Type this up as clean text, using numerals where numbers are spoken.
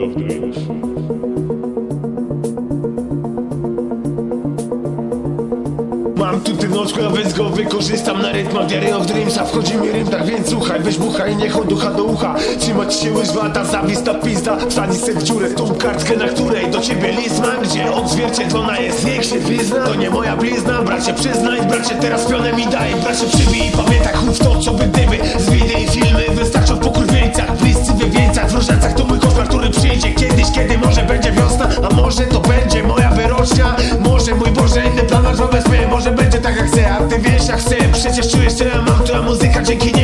Diary of Dreams. Mam tu ten oczko, więc go wykorzystam na rytmach Diary of Dreamsa. Wchodzi mi rym, tak więc słuchaj, weź bucha i niech od ducha do ucha. Trzymać się łyżwa, ta zawista pizda. Wsadzi se w dziurę tą kartkę, na której do ciebie list mam, gdzie odzwierciedlona jest, niech się blizna. To nie moja blizna, bracie przyznaj, bracie teraz pionem i daj, bracie przybij i pamiętaj, chów to co by gdyby. Z winy i filmy wystarczą po kurwieńcach, bliscy we wieńcach, w różacach. To mój koszmar, który przyjdzie kiedyś, kiedy może będzie wiosna, a może to będzie moja wyrocznia. Może mój Boże, inny plan, aż wezmę, może będzie tak jak chcę, a ty wiesz jak chcę. Przecież czujesz, co ja mam, która muzyka dzięki nie